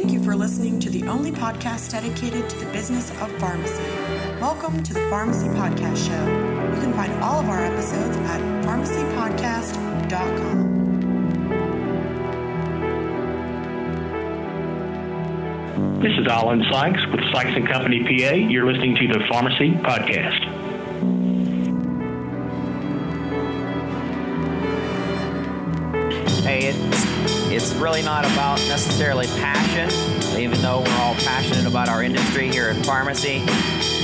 Thank you for listening to the only podcast dedicated to the business of pharmacy. Welcome to the Pharmacy Podcast Show. You can find all of our episodes at PharmacyPodcast.com. This is Ollin Sykes with Sykes and Company PA. You're listening to the Pharmacy Podcast. Hey, it's really not about necessarily passion, even though we're all passionate about our industry here in pharmacy.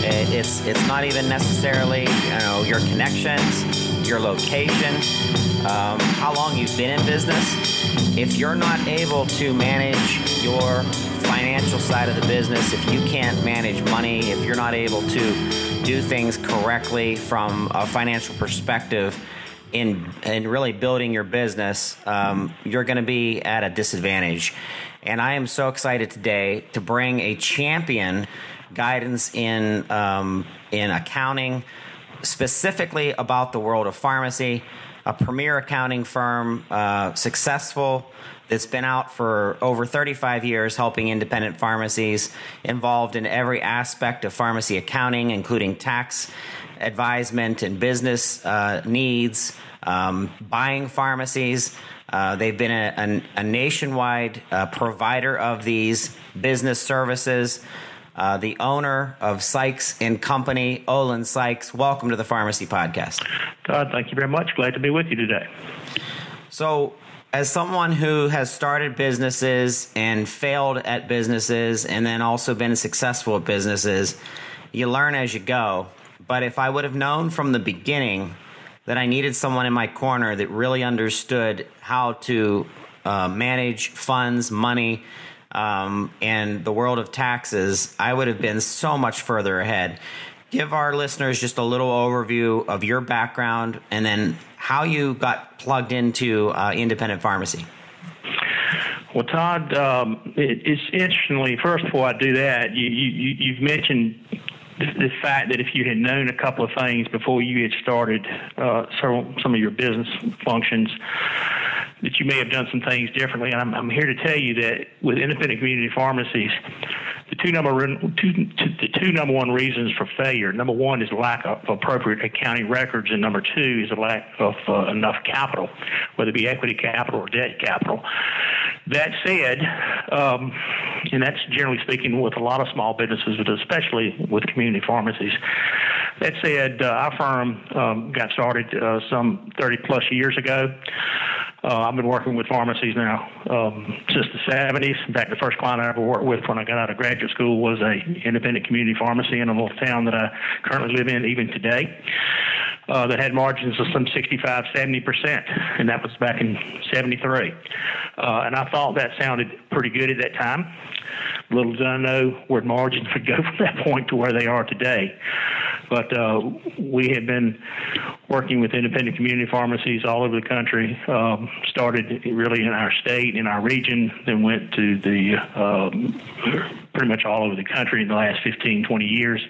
It's not even necessarily, your connections, your location, how long you've been in business. If you're not able to manage your financial side of the business, if you can't manage money, if you're not able to do things correctly from a financial perspective in really building your business, you're going to be at a disadvantage. And I am so excited today to bring a champion guidance in accounting, specifically about the world of pharmacy, a premier accounting firm, successful, that's been out for over 35 years helping independent pharmacies, involved in every aspect of pharmacy accounting, including tax advisement and business needs, buying pharmacies. They've been a nationwide provider of these business services. The owner of Sykes and Company, Ollin Sykes. Welcome to the Pharmacy Podcast. God, thank you very much. Glad to be with you today. So, as someone who has started businesses and failed at businesses and then also been successful at businesses, you learn as you go. But if I would have known from the beginning that I needed someone in my corner that really understood how to manage funds, money, and the world of taxes, I would have been so much further ahead. Give our listeners just a little overview of your background and then how you got plugged into independent pharmacy. Well, Todd, it's interestingly, first before I do that, you've mentioned the fact that if you had known a couple of things before you had started some of your business functions, that you may have done some things differently. And I'm here to tell you that with independent community pharmacies, the two number one reasons for failure, number one is lack of appropriate accounting records, and number two is a lack of enough capital, whether it be equity capital or debt capital. That said, and that's generally speaking with a lot of small businesses, but especially with community pharmacies. That said, our firm got started some 30-plus years ago. I've been working with pharmacies now since the 70s. In fact, the first client I ever worked with when I got out of graduate school was an independent community pharmacy in a little town that I currently live in even today that had margins of some 65, 70%, and that was back in 73. And I thought that sounded pretty good at that time. Little did I know where margins would go from that point to where they are today. But we have been working with independent community pharmacies all over the country, started really in our state, in our region, then went to the pretty much all over the country in the last 15, 20 years,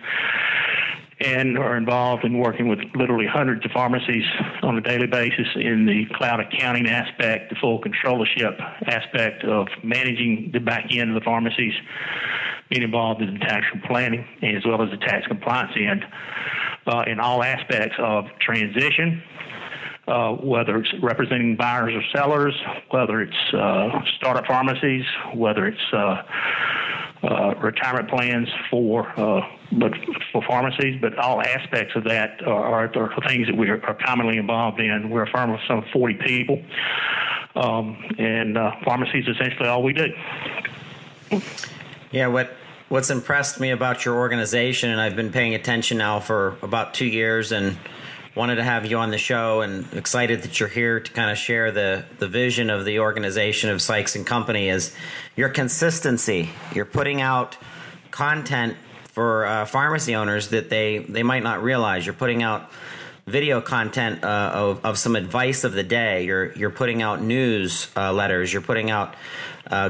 and are involved in working with literally hundreds of pharmacies on a daily basis in the cloud accounting aspect, the full controllership aspect of managing the back end of the pharmacies, being involved in the tax planning as well as the tax compliance end in all aspects of transition, whether it's representing buyers or sellers, whether it's startup pharmacies, whether it's retirement plans for pharmacies, but all aspects of that are things that we are commonly involved in. We're a firm of some 40 people, and pharmacy is essentially all we do. Yeah, what's impressed me about your organization, and I've been paying attention now for about 2 years, and wanted to have you on the show, and excited that you're here to kind of share the vision of the organization of Sykes and Company, is your consistency. You're putting out content for pharmacy owners that they might not realize. You're putting out video content of some advice of the day. You're putting out news letters. You're putting out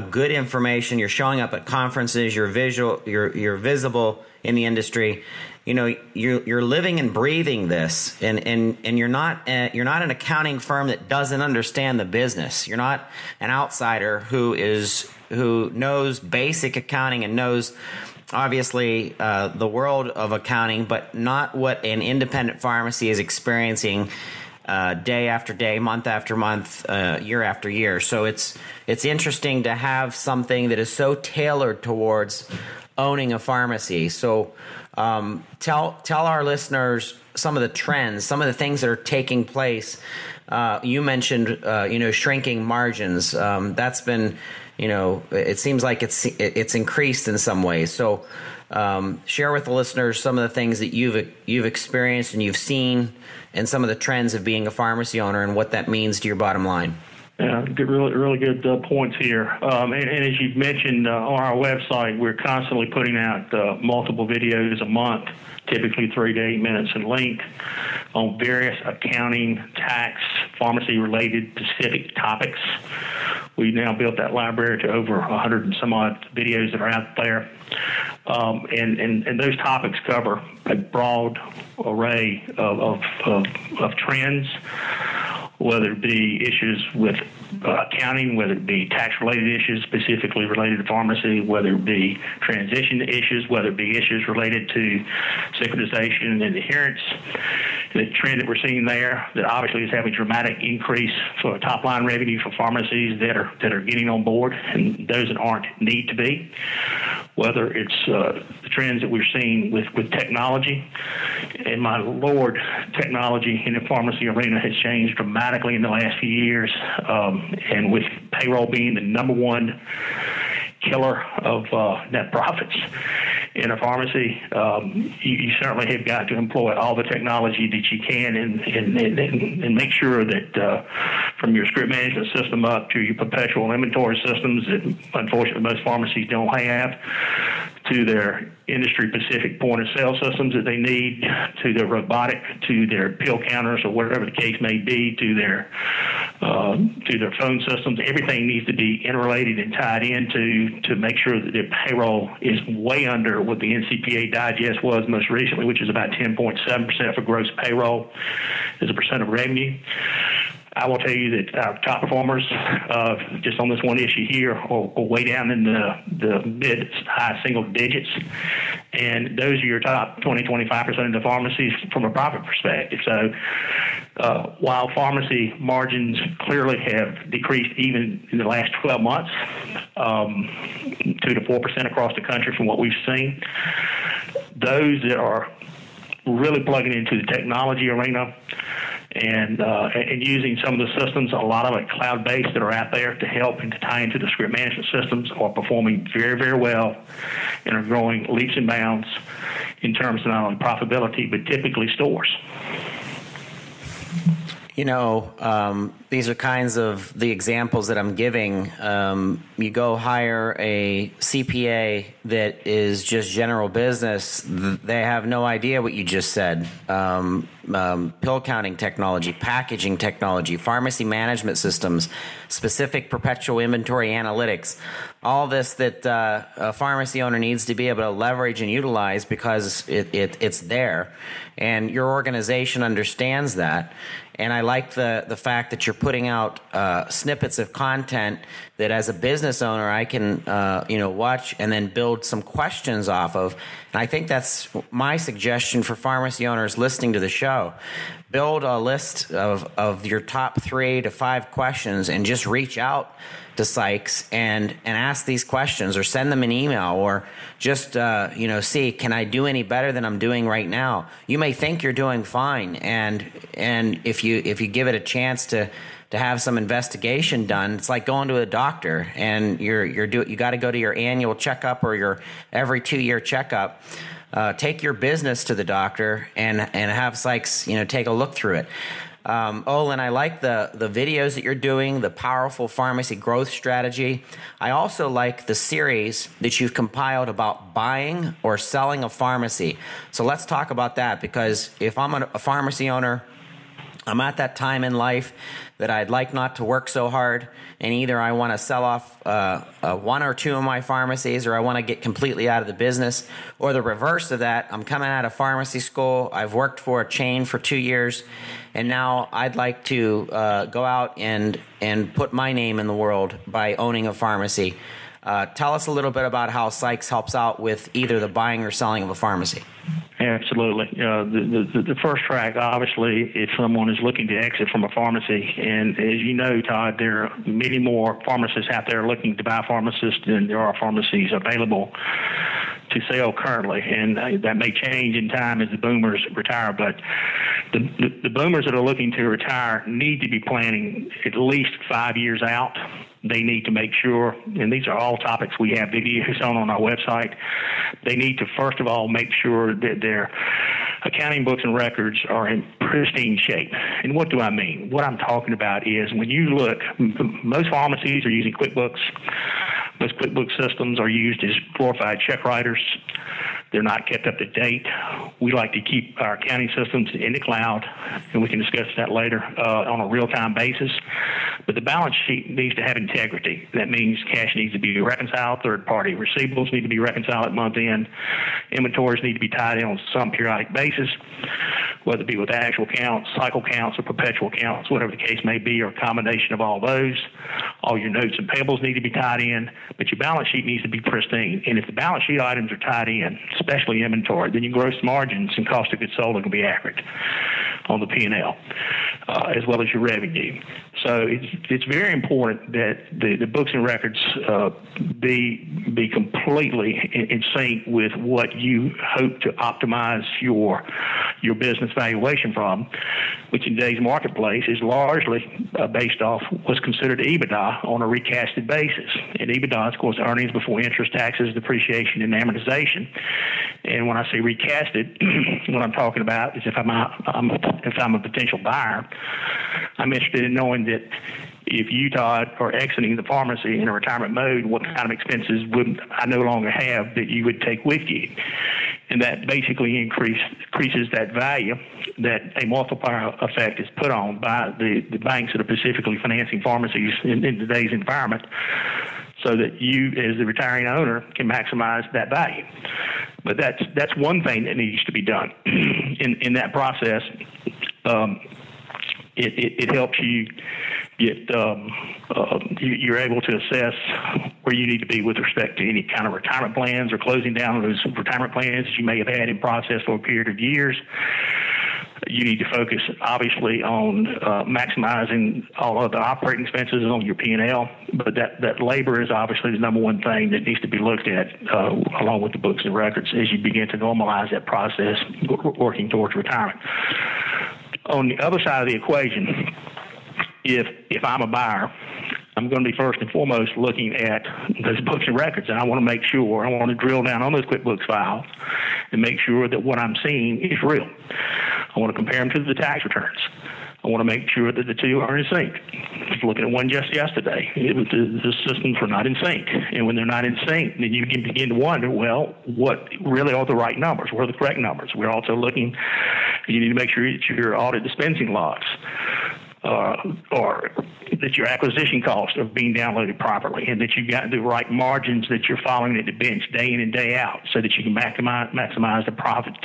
good information. You're showing up at conferences. You're visible in the industry. you know, you're living and breathing this, and you're not an accounting firm that doesn't understand the business. You're not an outsider who knows basic accounting and knows, obviously, the world of accounting, but not what an independent pharmacy is experiencing day after day, month after month, year after year. So it's interesting to have something that is so tailored towards owning a pharmacy. So tell our listeners some of the trends, some of the things that are taking place. You mentioned, shrinking margins. That's been, it seems like it's increased in some ways. So share with the listeners some of the things that you've experienced and you've seen, and some of the trends of being a pharmacy owner and what that means to your bottom line. Yeah, good, really good points here. And as you've mentioned, on our website, we're constantly putting out multiple videos a month, typically 3 to 8 minutes in length, on various accounting, tax, pharmacy-related specific topics. We've now built that library to over 100 and some odd videos that are out there. And those topics cover a broad array of trends, whether it be issues with accounting, whether it be tax-related issues specifically related to pharmacy, whether it be transition issues, whether it be issues related to synchronization and adherence. The trend that we're seeing there that obviously is having a dramatic increase for top-line revenue for pharmacies that are getting on board, and those that aren't need to be. Whether it's the trends that we're seeing with technology, and my Lord, technology in the pharmacy arena has changed dramatically in the last few years, and with payroll being the number one killer of net profits in a pharmacy, you certainly have got to employ all the technology that you can and make sure that from your script management system up to your perpetual inventory systems that unfortunately most pharmacies don't have, to their industry-specific point-of-sale systems that they need, to their robotic, to their pill counters or whatever the case may be, to their phone systems. Everything needs to be interrelated and tied into to make sure that their payroll is way under what the NCPA digest was most recently, which is about 10.7% for gross payroll as a percent of revenue. I will tell you that our top performers, just on this one issue here, are way down in the mid high single digits, and those are your top 20-25% of the pharmacies from a profit perspective. So while pharmacy margins clearly have decreased even in the last 12 months, 2 to 4% across the country from what we've seen, those that are really plugging into the technology arena and using some of the systems, a lot of it cloud-based, that are out there to help and to tie into the script management systems, are performing very, very well and are growing leaps and bounds in terms of not only profitability, but typically stores. These are kinds of the examples that I'm giving. You go hire a CPA that is just general business. They have no idea what you just said. Pill counting technology, packaging technology, pharmacy management systems, specific perpetual inventory analytics, all this that a pharmacy owner needs to be able to leverage and utilize because it's there. And your organization understands that. And I like the fact that you're putting out snippets of content that, as a business owner, I can watch and then build some questions off of. And I think that's my suggestion for pharmacy owners listening to the show. Build a list of your top 3 to 5 questions and just reach out to Sykes and ask these questions, or send them an email, or just, see, can I do any better than I'm doing right now? You may think you're doing fine. And if you give it a chance to have some investigation done, it's like going to a doctor, and you got to go to your annual checkup or your every 2-year checkup. Take your business to the doctor and have Sykes, take a look through it. Ollin, I like the videos that you're doing, the powerful pharmacy growth strategy. I also like the series that you've compiled about buying or selling a pharmacy. So let's talk about that, because if I'm a pharmacy owner I'm at that time in life that I'd like not to work so hard, and either I want to sell off one or two of my pharmacies, or I want to get completely out of the business, or the reverse of that. I'm coming out of pharmacy school. I've worked for a chain for 2 years, and now I'd like to go out and put my name in the world by owning a pharmacy. Tell us a little bit about how Sykes helps out with either the buying or selling of a pharmacy. Absolutely. The first track, obviously, if someone is looking to exit from a pharmacy, and as you know, Todd, there are many more pharmacists out there looking to buy pharmacists than there are pharmacies available to sell currently, and that may change in time as the boomers retire, but the boomers that are looking to retire need to be planning at least 5 years out. They need to make sure, and these are all topics we have videos on our website, they need to first of all make sure that their accounting books and records are in pristine shape. And what do I mean? What I'm talking about is when you look, most pharmacies are using QuickBooks. Most QuickBooks systems are used as glorified check writers. They're not kept up to date. We like to keep our accounting systems in the cloud, and we can discuss that later on a real-time basis. But the balance sheet needs to have integrity. That means cash needs to be reconciled, third-party receivables need to be reconciled at month end, inventories need to be tied in on some periodic basis, whether it be with actual counts, cycle counts, or perpetual counts, whatever the case may be, or a combination of all those. All your notes and payables need to be tied in, but your balance sheet needs to be pristine. And if the balance sheet items are tied in, especially inventory, then your gross margins and cost of goods sold are going to be accurate on the P&L, as well as your revenue. So it's very important that the books and records be completely in sync with what you hope to optimize your business valuation from, which in today's marketplace is largely based off what's considered EBITDA on a recasted basis. And EBITDA is, of course, earnings before interest, taxes, depreciation, and amortization. And when I say recasted, what I'm talking about is if I'm a potential buyer, I'm interested in knowing that if you, Todd, are exiting the pharmacy in a retirement mode, what kind of expenses would I no longer have that you would take with you? And that basically increases that value that a multiplier effect is put on by the banks that are specifically financing pharmacies in today's environment, so that you, as the retiring owner, can maximize that value. But that's one thing that needs to be done in that process. It helps you get you're able to assess where you need to be with respect to any kind of retirement plans or closing down those retirement plans that you may have had in process for a period of years. You need to focus, obviously, on maximizing all of the operating expenses on your P&L, but that labor is obviously the number one thing that needs to be looked at along with the books and records as you begin to normalize that process working towards retirement. On the other side of the equation, if I'm a buyer, I'm going to be first and foremost looking at those books and records, and I want to drill down on those QuickBooks files and make sure that what I'm seeing is real. I want to compare them to the tax returns. I want to make sure that the two are in sync. I was looking at one just yesterday. The systems were not in sync. And when they're not in sync, then you can begin to wonder, well, what really are the right numbers? What are the correct numbers? We're also looking, you need to make sure that your audit dispensing logs or that your acquisition costs are being downloaded properly, and that you've got the right margins that you're following at the bench day in and day out, so that you can maximize the profit at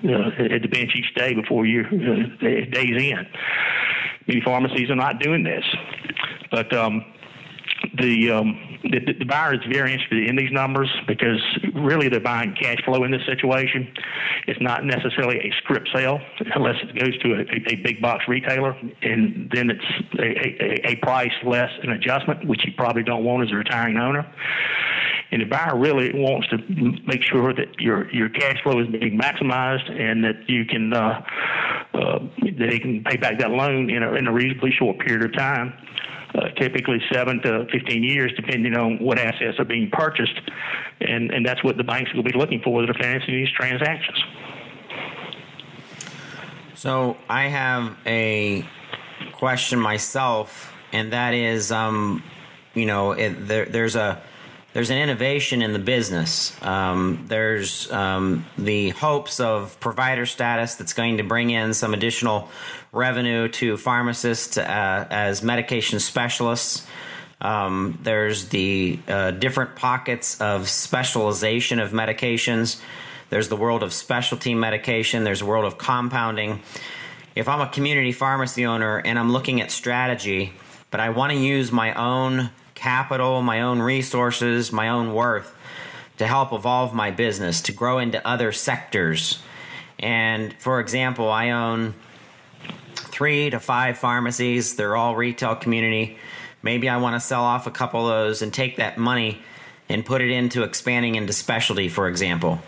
the bench each day before your day's end. Many pharmacies are not doing this, but the buyer is very interested in these numbers because really they're buying cash flow in this situation. It's not necessarily a script sale unless it goes to a big box retailer, and then it's a price less an adjustment, which you probably don't want as a retiring owner. And the buyer really wants to make sure that your cash flow is being maximized, and that you can that they can pay back that loan in a reasonably short period of time. Typically 7 to 15 years, depending on what assets are being purchased. And that's what the banks will be looking for that are financing these transactions. So I have a question myself, and that is, there's a there's an innovation in the business. There's the hopes of provider status that's going to bring in some additional revenue to pharmacists as medication specialists. There's the different pockets of specialization of medications. There's the world of specialty medication. There's a world of compounding. If I'm a community pharmacy owner and I'm looking at strategy, but I want to use my own capital, my own resources, my own worth to help evolve my business, to grow into other sectors. And for example, I own 3 to 5 pharmacies. They're all retail community. Maybe I want to sell off a couple of those and take that money and put it into expanding into specialty, for example.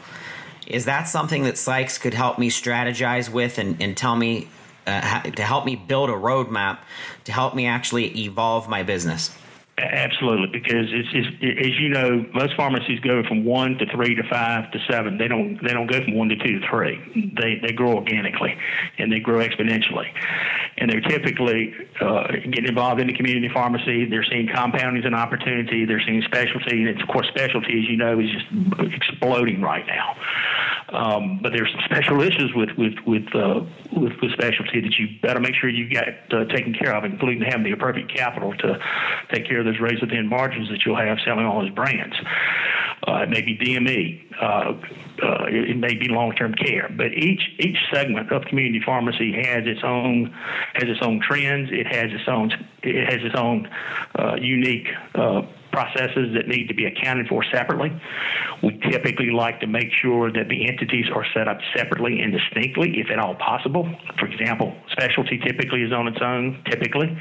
Is that something that Sykes could help me strategize with and tell me to help me build a roadmap to help me actually evolve my business? Absolutely, because it's as you know, most pharmacies go from 1 to 3 to 5 to 7. They don't go from 1 to 2 to 3. They grow organically, and they grow exponentially. And they're typically getting involved in the community pharmacy. They're seeing compounding as an opportunity. They're seeing specialty, and of course, specialty, as you know, is just exploding right now. But there's some special issues with specialty that you better make sure you get taken care of, including having the appropriate capital to take care of those razor-thin margins that you'll have selling all those brands. It may be DME. It may be long-term care. But each segment of community pharmacy has its own trends. It has its own unique processes that need to be accounted for separately. We typically like to make sure that the entities are set up separately and distinctly, if at all possible. For example, specialty typically is on its own, typically.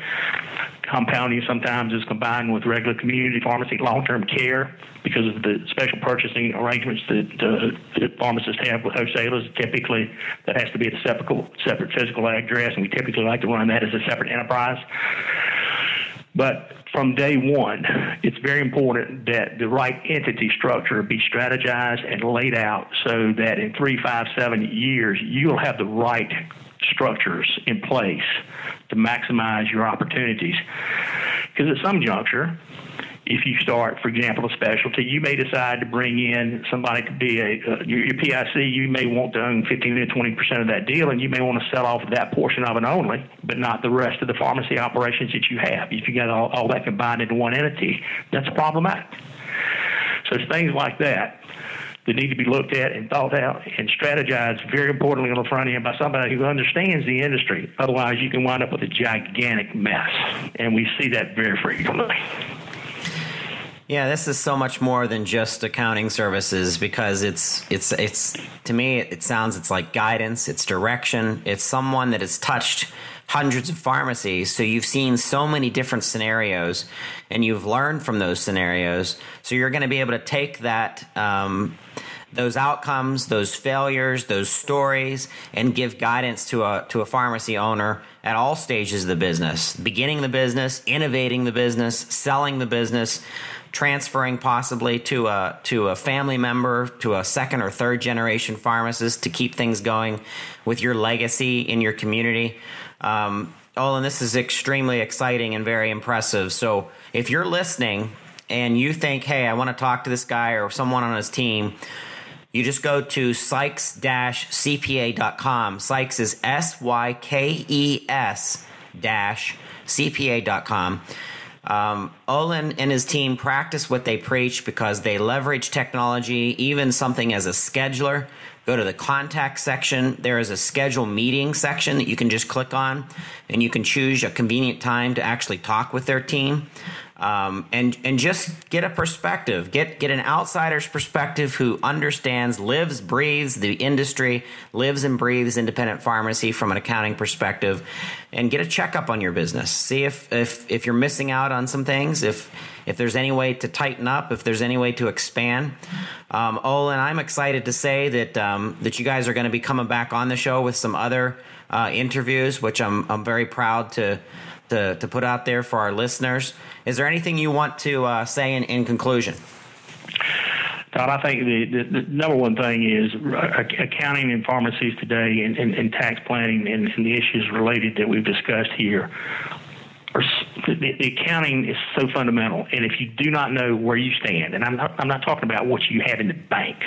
Compounding sometimes is combined with regular community pharmacy, long-term care, because of the special purchasing arrangements that pharmacists have with wholesalers. Typically, that has to be at a separate physical address, and we typically like to run that as a separate enterprise. But from day one, it's very important that the right entity structure be strategized and laid out so that in 3, 5, 7 years, you'll have the right structures in place to maximize your opportunities. Because at some juncture, if you start, for example, a specialty, you may decide to bring in somebody to be your PIC. You may want to own 15 to 20% of that deal, and you may want to sell off that portion of it only, but not the rest of the pharmacy operations that you have. If you got all that combined into one entity, that's problematic. So it's things like that that need to be looked at and thought out and strategized, very importantly, on the front end by somebody who understands the industry. Otherwise, you can wind up with a gigantic mess, and we see that very frequently. Yeah, this is so much more than just accounting services, because it's to me, it's like guidance, it's direction, it's someone that has touched hundreds of pharmacies. So you've seen so many different scenarios, and you've learned from those scenarios. So you're going to be able to take that, those outcomes, those failures, those stories, and give guidance to a pharmacy owner at all stages of the business, beginning the business, innovating the business, selling the business, transferring possibly to a family member, to a second or third generation pharmacist to keep things going with your legacy in your community. Ollin, this is extremely exciting and very impressive. So if you're listening and you think, hey, I want to talk to this guy or someone on his team, you just go to Sykes-CPA.com. Sykes is SYKES-CPA.com. Ollin and his team practice what they preach because they leverage technology, even something as a scheduler. Go to the contact section. There is a schedule meeting section that you can just click on, and you can choose a convenient time to actually talk with their team. And just get a perspective, get an outsider's perspective who understands, lives, breathes the industry, lives and breathes independent pharmacy from an accounting perspective, and get a checkup on your business. See if you're missing out on some things, if there's any way to tighten up, if there's any way to expand. Ollin, I'm excited to say that you guys are going to be coming back on the show with some other interviews, which I'm very proud to put out there for our listeners. Is there anything you want to say in conclusion? Todd, I think the number one thing is accounting in pharmacies today and tax planning and the issues related that we've discussed here are the accounting is so fundamental, and if you do not know where you stand, and I'm not talking about what you have in the bank.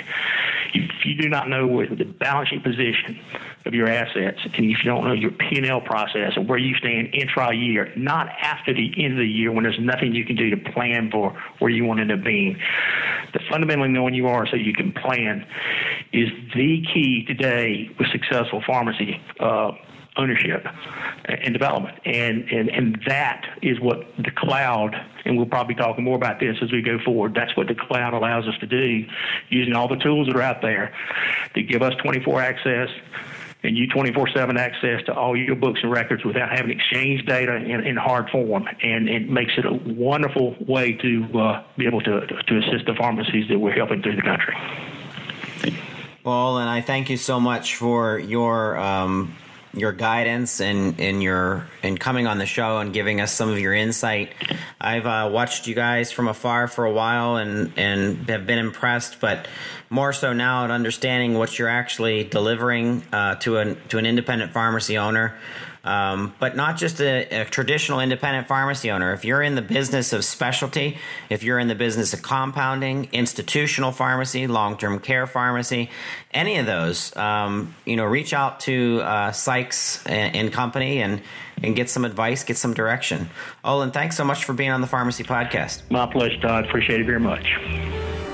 If you do not know where the balance sheet position of your assets, and if you don't know your P&L process and where you stand intra-year, not after the end of the year when there's nothing you can do to plan for where you want to end up being, the fundamentally knowing you are so you can plan is the key today with successful pharmacy ownership and development. And that is what the cloud, and we'll probably talk more about this as we go forward, that's what the cloud allows us to do, using all the tools that are out there to give us 24 access and you 24/7 access to all your books and records without having to exchange data in hard form. And it makes it a wonderful way to be able to assist the pharmacies that we're helping through the country. Well, and I thank you so much for your guidance and coming on the show and giving us some of your insight. I've watched you guys from afar for a while and have been impressed, but more so now at understanding what you're actually delivering to an independent pharmacy owner, but not just a traditional independent pharmacy owner. If you're in the business of specialty, if you're in the business of compounding, institutional pharmacy, long-term care pharmacy, any of those, reach out to Sykes and Company and get some advice, get some direction. Ollin, thanks so much for being on the Pharmacy Podcast. My pleasure, Todd. Appreciate it very much.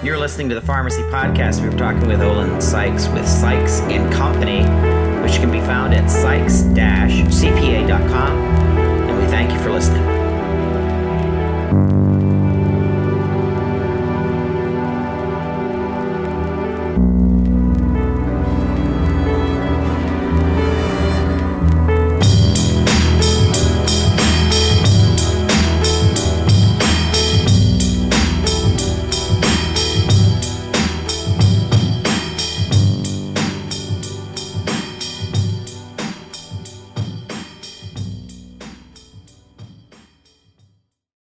You're listening to the Pharmacy Podcast. We were talking with Ollin Sykes with Sykes and Company, which can be found at Sykes